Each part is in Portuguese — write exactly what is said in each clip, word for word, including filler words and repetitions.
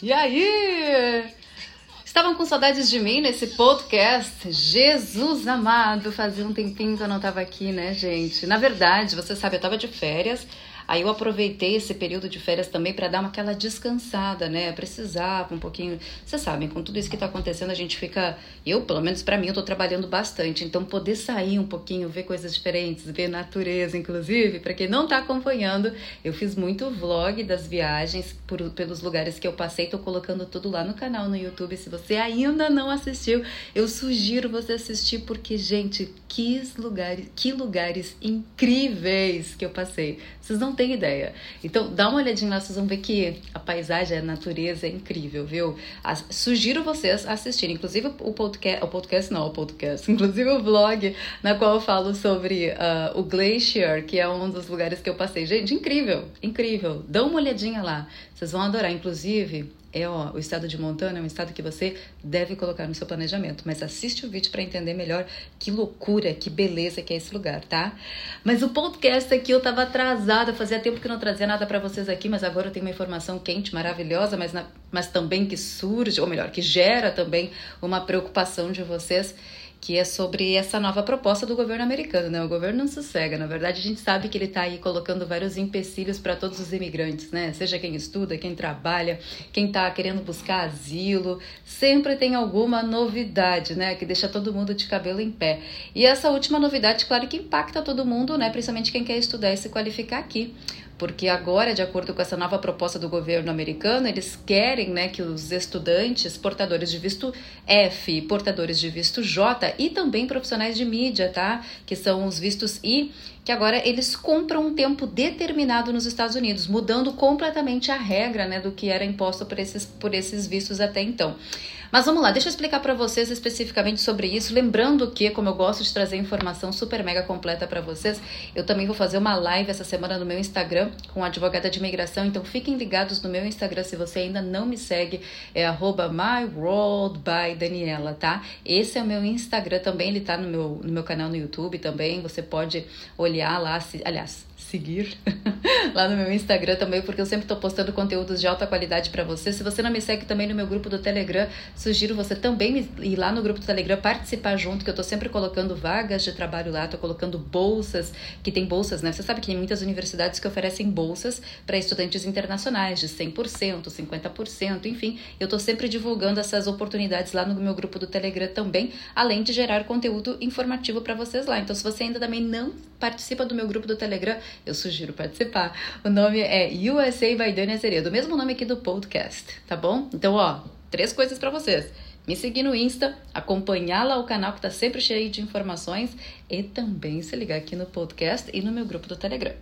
E aí? Estavam com saudades de mim nesse podcast? Jesus amado, fazia um tempinho que eu não tava aqui, né, gente? Na verdade, você sabe, eu tava de férias, aí eu aproveitei esse período de férias também para dar uma, aquela descansada, né? Precisava um pouquinho... Vocês sabem, com tudo isso que tá acontecendo, a gente fica... Eu, pelo menos para mim, eu tô trabalhando bastante. Então, poder sair um pouquinho, ver coisas diferentes, ver natureza, inclusive. Para quem não tá acompanhando, eu fiz muito vlog das viagens por, pelos lugares que eu passei. Tô colocando tudo lá no canal, no YouTube. Se você ainda não assistiu, eu sugiro você assistir. Porque, gente, que lugares, que lugares incríveis que eu passei. Vocês não tem ideia. Então, dá uma olhadinha lá, vocês vão ver que a paisagem, a natureza é incrível, viu? As, sugiro vocês assistirem, inclusive o podcast, o podcast não, o podcast, inclusive o vlog na qual eu falo sobre uh, o Glacier, que é um dos lugares que eu passei. Gente, incrível, incrível. Dá uma olhadinha lá, vocês vão adorar. Inclusive, é ó, o estado de Montana é um estado que você deve colocar no seu planejamento, mas assiste o vídeo para entender melhor que loucura, que beleza que é esse lugar, tá? Mas o podcast aqui eu tava atrasada, fazia tempo que não trazia nada para vocês aqui, mas agora eu tenho uma informação quente, maravilhosa, mas, na, mas também que surge, ou melhor, que gera também uma preocupação de vocês, que é sobre essa nova proposta do governo americano, né? O governo não sossega, na verdade a gente sabe que ele tá aí colocando vários empecilhos para todos os imigrantes, né? Seja quem estuda, quem trabalha, quem tá querendo buscar asilo, sempre tem alguma novidade, né? Que deixa todo mundo de cabelo em pé. E essa última novidade, claro que impacta todo mundo, né? Principalmente quem quer estudar e se qualificar aqui. Porque agora, de acordo com essa nova proposta do governo americano, eles querem, né, que os estudantes, portadores de visto F, portadores de visto J e também profissionais de mídia, tá? Que são os vistos I, que agora eles compram um tempo determinado nos Estados Unidos, mudando completamente a regra, né, do que era imposto por esses, por esses vistos até então. Mas vamos lá, deixa eu explicar para vocês especificamente sobre isso, lembrando que, como eu gosto de trazer informação super mega completa para vocês, eu também vou fazer uma live essa semana no meu Instagram com a advogada de imigração, então fiquem ligados no meu Instagram, se você ainda não me segue, é arroba myworldbydaniela, tá? Esse é o meu Instagram também, ele tá no meu, no meu canal no YouTube também, você pode olhar lá, se, aliás, seguir lá no meu Instagram também, porque eu sempre tô postando conteúdos de alta qualidade para você. Se você não me segue também no meu grupo do Telegram, sugiro você também ir lá no grupo do Telegram participar junto, que eu tô sempre colocando vagas de trabalho lá, tô colocando bolsas, que tem bolsas, né? Você sabe que tem muitas universidades que oferecem bolsas para estudantes internacionais de cem por cento, cinquenta por cento, enfim, eu tô sempre divulgando essas oportunidades lá no meu grupo do Telegram também, além de gerar conteúdo informativo para vocês lá. Então, se você ainda também não participa do meu grupo do Telegram, eu sugiro participar. O nome é U S A by Daniela Azeredo, o mesmo nome aqui do podcast, tá bom? Então, ó, três coisas pra vocês. Me seguir no Insta, acompanhar lá o canal que tá sempre cheio de informações e também se ligar aqui no podcast e no meu grupo do Telegram.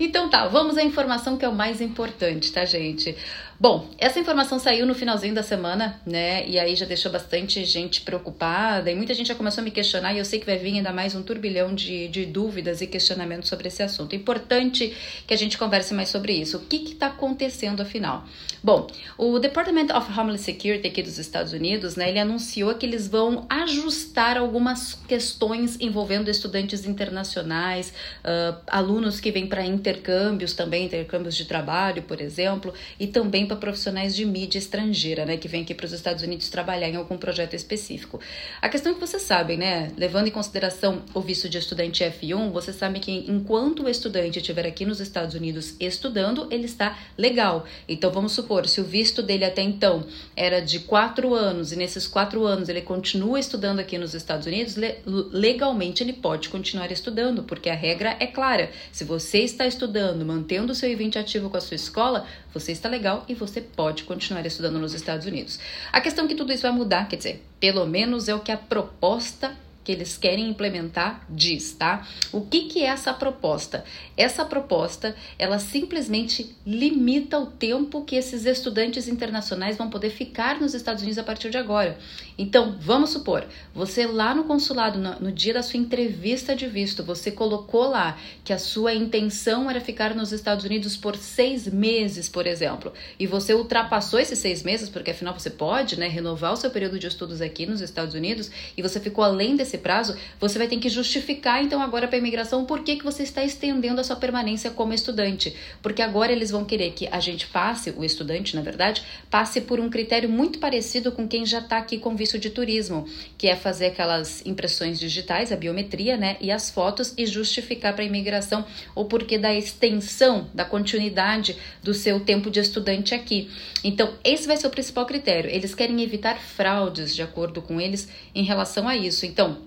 Então tá, vamos à informação que é o mais importante, tá, gente? Bom, essa informação saiu no finalzinho da semana, né? E aí já deixou bastante gente preocupada e muita gente já começou a me questionar e eu sei que vai vir ainda mais um turbilhão de, de dúvidas e questionamentos sobre esse assunto. Importante que a gente converse mais sobre isso. O que que tá acontecendo, afinal? Bom, o Department of Homeland Security aqui dos Estados Unidos, né? Ele anunciou que eles vão ajustar algumas questões envolvendo estudantes internacionais, uh, alunos alunos que vêm para intercâmbios também, intercâmbios de trabalho, por exemplo, e também para profissionais de mídia estrangeira, né, que vêm aqui para os Estados Unidos trabalhar em algum projeto específico. A questão é que vocês sabem, né, levando em consideração o visto de estudante F um, vocês sabem que enquanto o estudante estiver aqui nos Estados Unidos estudando, ele está legal. Então, vamos supor, se o visto dele até então era de quatro anos, e nesses quatro anos ele continua estudando aqui nos Estados Unidos, legalmente ele pode continuar estudando, porque a regra é clara. Se você está estudando, mantendo o seu I vinte ativo com a sua escola, você está legal e você pode continuar estudando nos Estados Unidos. A questão é que tudo isso vai mudar, quer dizer, pelo menos é o que a proposta que eles querem implementar diz, tá? O que que é essa proposta? Essa proposta, ela simplesmente limita o tempo que esses estudantes internacionais vão poder ficar nos Estados Unidos a partir de agora. Então, vamos supor, você lá no consulado, no, no dia da sua entrevista de visto, você colocou lá que a sua intenção era ficar nos Estados Unidos por seis meses, por exemplo, e você ultrapassou esses seis meses, porque afinal você pode, né, renovar o seu período de estudos aqui nos Estados Unidos, e você ficou além desse esse prazo, você vai ter que justificar então agora para a imigração por que, que você está estendendo a sua permanência como estudante, porque agora eles vão querer que a gente passe, o estudante na verdade, passe por um critério muito parecido com quem já está aqui com visto de turismo, que é fazer aquelas impressões digitais, a biometria, né, e as fotos e justificar para a imigração o porquê da extensão, da continuidade do seu tempo de estudante aqui. Então esse vai ser o principal critério, eles querem evitar fraudes, de acordo com eles, em relação a isso. Então,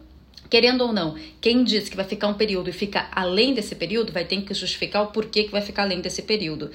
querendo ou não, quem diz que vai ficar um período e fica além desse período, vai ter que justificar o porquê que vai ficar além desse período.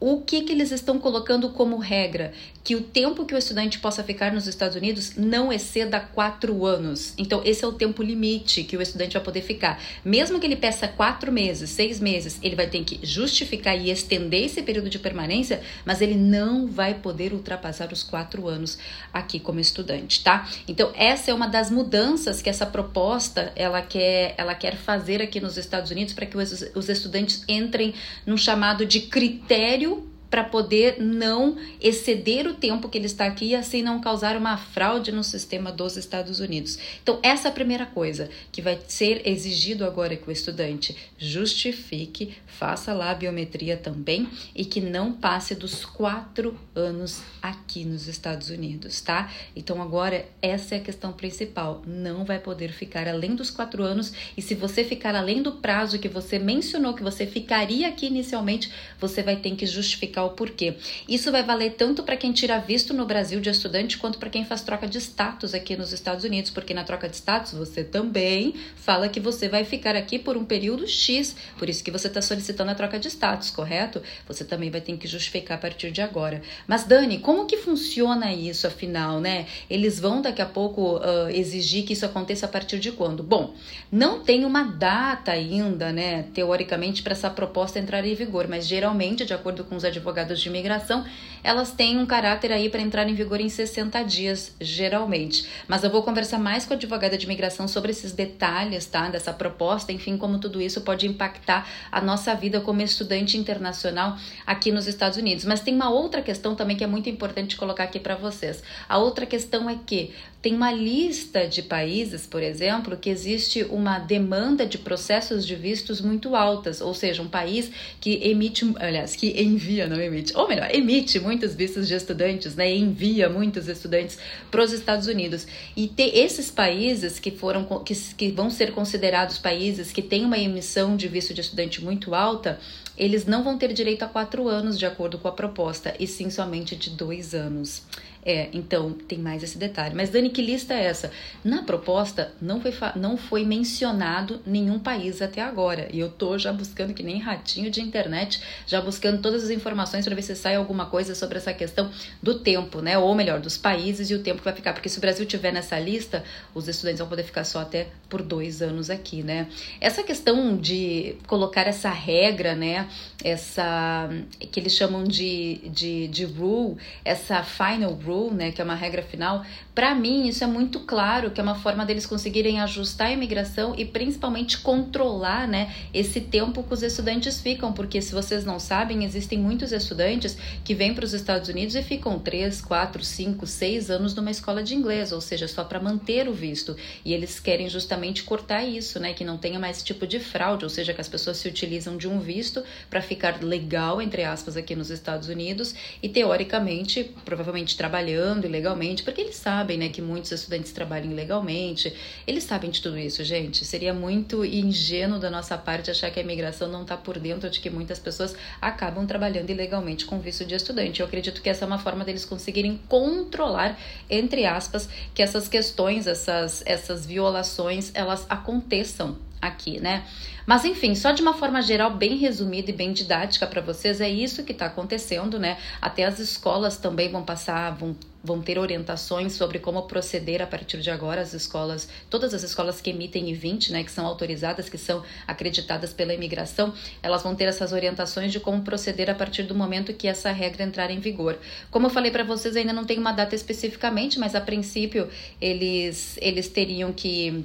O que, que eles estão colocando como regra? Que o tempo que o estudante possa ficar nos Estados Unidos não exceda quatro anos. Então, esse é o tempo limite que o estudante vai poder ficar. Mesmo que ele peça quatro meses, seis meses, ele vai ter que justificar e estender esse período de permanência, mas ele não vai poder ultrapassar os quatro anos aqui como estudante, tá? Então, essa é uma das mudanças que essa proposta, ela quer, ela quer fazer aqui nos Estados Unidos para que os, os estudantes entrem num chamado de critério para poder não exceder o tempo que ele está aqui e assim não causar uma fraude no sistema dos Estados Unidos. Então, essa é a primeira coisa que vai ser exigido agora, que o estudante justifique, faça lá a biometria também e que não passe dos quatro anos aqui nos Estados Unidos, tá? Então, agora, essa é a questão principal. Não vai poder ficar além dos quatro anos e se você ficar além do prazo que você mencionou que você ficaria aqui inicialmente, você vai ter que justificar o porquê. Isso vai valer tanto para quem tira visto no Brasil de estudante quanto para quem faz troca de status aqui nos Estados Unidos, porque na troca de status você também fala que você vai ficar aqui por um período X, por isso que você está solicitando a troca de status, correto? Você também vai ter que justificar a partir de agora. Mas Dani, como que funciona isso afinal, né? Eles vão daqui a pouco uh, exigir que isso aconteça a partir de quando? Bom, não tem uma data ainda, né, teoricamente, para essa proposta entrar em vigor, mas geralmente, de acordo com os advogados advogados de imigração, elas têm um caráter aí para entrar em vigor em sessenta dias, geralmente. Mas eu vou conversar mais com a advogada de imigração sobre esses detalhes, tá? Dessa proposta, enfim, como tudo isso pode impactar a nossa vida como estudante internacional aqui nos Estados Unidos. Mas tem uma outra questão também que é muito importante colocar aqui para vocês. A outra questão é que tem uma lista de países, por exemplo, que existe uma demanda de processos de vistos muito altas, ou seja, um país que emite, aliás, que envia, não emite, ou melhor, emite muitos vistos de estudantes, né? Envia muitos estudantes para os Estados Unidos. E ter esses países que foram, que, que vão ser considerados países que têm uma emissão de visto de estudante muito alta, eles não vão ter direito a quatro anos, de acordo com a proposta, e sim somente de dois anos. É, então tem mais esse detalhe. Mas Dani, que lista é essa? Na proposta não foi, não foi mencionado nenhum país até agora. E eu tô já buscando que nem ratinho de internet, já buscando todas as informações para ver se sai alguma coisa sobre essa questão do tempo, né? Ou melhor, dos países e o tempo que vai ficar. Porque se o Brasil tiver nessa lista, os estudantes vão poder ficar só até por dois anos aqui, né? Essa questão de colocar essa regra, né? Essa que eles chamam de, de, de rule, essa final rule, né, que é uma regra final, para mim isso é muito claro que é uma forma deles conseguirem ajustar a imigração e principalmente controlar, né, esse tempo que os estudantes ficam, porque se vocês não sabem, existem muitos estudantes que vêm para os Estados Unidos e ficam três, quatro, cinco, seis anos numa escola de inglês, ou seja, só para manter o visto, e eles querem justamente cortar isso, né, que não tenha mais esse tipo de fraude, ou seja, que as pessoas se utilizam de um visto para ficar legal, entre aspas, aqui nos Estados Unidos e teoricamente, provavelmente trabalhar trabalhando ilegalmente, porque eles sabem, né, que muitos estudantes trabalham ilegalmente, eles sabem de tudo isso, gente. Seria muito ingênuo da nossa parte achar que a imigração não está por dentro de que muitas pessoas acabam trabalhando ilegalmente com visto de estudante. Eu acredito que essa é uma forma deles conseguirem controlar, entre aspas, que essas questões, essas, essas violações, elas aconteçam aqui, né? Mas enfim, só de uma forma geral, bem resumida e bem didática para vocês, é isso que está acontecendo, né? Até as escolas também vão passar, vão, vão ter orientações sobre como proceder a partir de agora. As escolas, todas as escolas que emitem I vinte, né, que são autorizadas, que são acreditadas pela imigração, elas vão ter essas orientações de como proceder a partir do momento que essa regra entrar em vigor. Como eu falei para vocês, ainda não tem uma data especificamente, mas a princípio eles, eles teriam que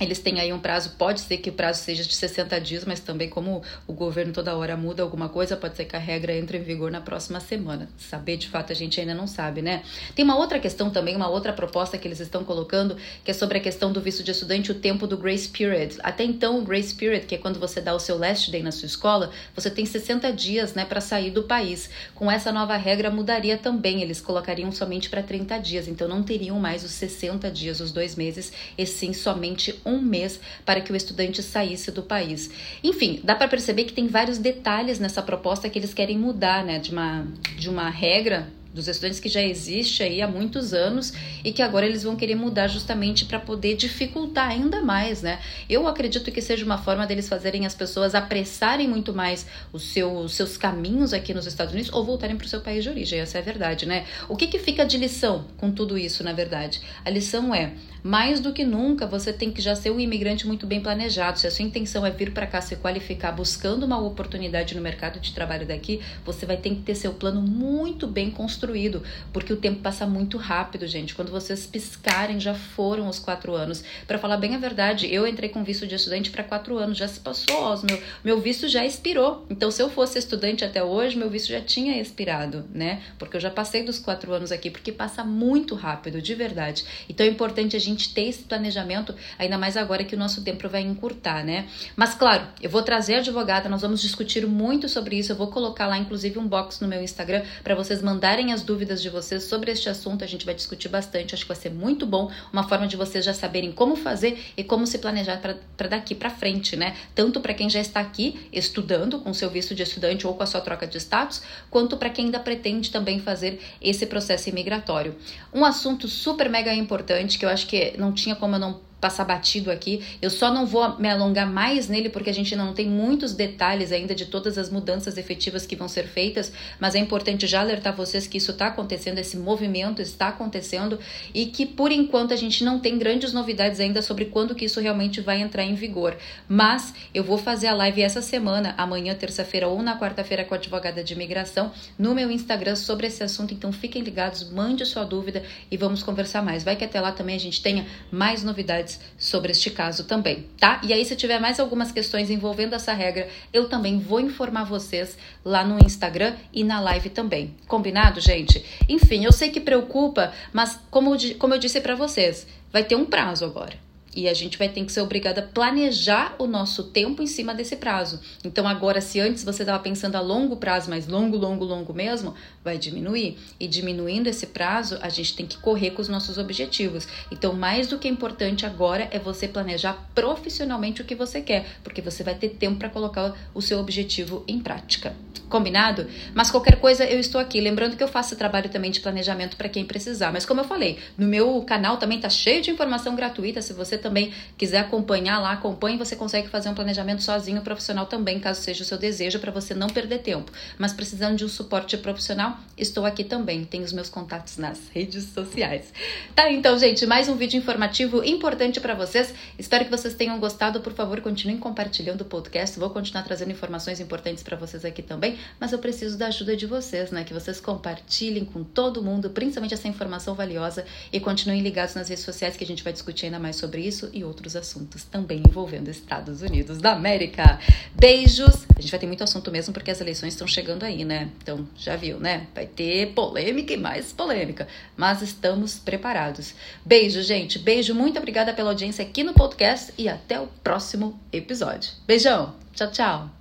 Eles têm aí um prazo, pode ser que o prazo seja de sessenta dias, mas também como o governo toda hora muda alguma coisa, pode ser que a regra entre em vigor na próxima semana. Saber, de fato, a gente ainda não sabe, né? Tem uma outra questão também, uma outra proposta que eles estão colocando, que é sobre a questão do visto de estudante, o tempo do grace period. Até então, o grace period, que é quando você dá o seu last day na sua escola, você tem sessenta dias, né, para sair do país. Com essa nova regra, mudaria também. Eles colocariam somente para trinta dias, então não teriam mais os sessenta dias, os dois meses, e sim somente um mês para que o estudante saísse do país. Enfim, dá para perceber que tem vários detalhes nessa proposta que eles querem mudar, né, de uma, de uma regra dos estudantes que já existe aí há muitos anos e que agora eles vão querer mudar justamente para poder dificultar ainda mais, né? Eu acredito que seja uma forma deles fazerem as pessoas apressarem muito mais os seus, seus caminhos aqui nos Estados Unidos ou voltarem para o seu país de origem, essa é a verdade, né? O que que fica de lição com tudo isso, na verdade? A lição é, mais do que nunca, você tem que já ser um imigrante muito bem planejado. Se a sua intenção é vir para cá se qualificar buscando uma oportunidade no mercado de trabalho daqui, você vai ter que ter seu plano muito bem construído, Construído, porque o tempo passa muito rápido, gente. Quando vocês piscarem, já foram os quatro anos. Para falar bem a verdade, eu entrei com visto de estudante para quatro anos, já se passou, ó, meu, meu visto já expirou. Então, se eu fosse estudante até hoje, meu visto já tinha expirado, né? Porque eu já passei dos quatro anos aqui, porque passa muito rápido, de verdade. Então, é importante a gente ter esse planejamento, ainda mais agora que o nosso tempo vai encurtar, né? Mas, claro, eu vou trazer a advogada, nós vamos discutir muito sobre isso. Eu vou colocar lá, inclusive, um box no meu Instagram para vocês mandarem as dúvidas de vocês sobre este assunto. A gente vai discutir bastante, acho que vai ser muito bom, uma forma de vocês já saberem como fazer e como se planejar para daqui para frente, né? Tanto para quem já está aqui estudando com seu visto de estudante ou com a sua troca de status, quanto para quem ainda pretende também fazer esse processo imigratório. Um assunto super mega importante que eu acho que não tinha como eu não passar batido aqui, eu só não vou me alongar mais nele porque a gente não tem muitos detalhes ainda de todas as mudanças efetivas que vão ser feitas, mas é importante já alertar vocês que isso está acontecendo, esse movimento está acontecendo e que por enquanto a gente não tem grandes novidades ainda sobre quando que isso realmente vai entrar em vigor, mas eu vou fazer a live essa semana, amanhã, terça-feira ou na quarta-feira com a advogada de imigração no meu Instagram sobre esse assunto, então fiquem ligados, mande sua dúvida e vamos conversar mais, vai que até lá também a gente tenha mais novidades sobre este caso também, tá? E aí, se tiver mais algumas questões envolvendo essa regra, eu também vou informar vocês lá no Instagram e na live também. Combinado, gente? Enfim, eu sei que preocupa, mas como, como eu disse pra vocês, vai ter um prazo agora. E a gente vai ter que ser obrigada a planejar o nosso tempo em cima desse prazo. Então agora, se antes você estava pensando a longo prazo, mas longo, longo, longo mesmo, vai diminuir. E diminuindo esse prazo, a gente tem que correr com os nossos objetivos. Então mais do que importante agora é você planejar profissionalmente o que você quer, porque você vai ter tempo para colocar o seu objetivo em prática. Combinado? Mas qualquer coisa, eu estou aqui. Lembrando que eu faço trabalho também de planejamento para quem precisar. Mas como eu falei, no meu canal também está cheio de informação gratuita, se você também quiser acompanhar lá, acompanhe, você consegue fazer um planejamento sozinho, profissional também, caso seja o seu desejo, para você não perder tempo. Mas precisando de um suporte profissional, estou aqui também, tenho os meus contatos nas redes sociais. Tá, então, gente, mais um vídeo informativo importante para vocês, espero que vocês tenham gostado, por favor, continuem compartilhando o podcast, vou continuar trazendo informações importantes para vocês aqui também, mas eu preciso da ajuda de vocês, né, que vocês compartilhem com todo mundo, principalmente essa informação valiosa, e continuem ligados nas redes sociais que a gente vai discutir ainda mais sobre isso. Isso e outros assuntos também envolvendo Estados Unidos da América. Beijos! A gente vai ter muito assunto mesmo porque as eleições estão chegando aí, né? Então, já viu, né? Vai ter polêmica e mais polêmica. Mas estamos preparados. Beijo, gente. Beijo. Muito obrigada pela audiência aqui no podcast e até o próximo episódio. Beijão. Tchau, tchau.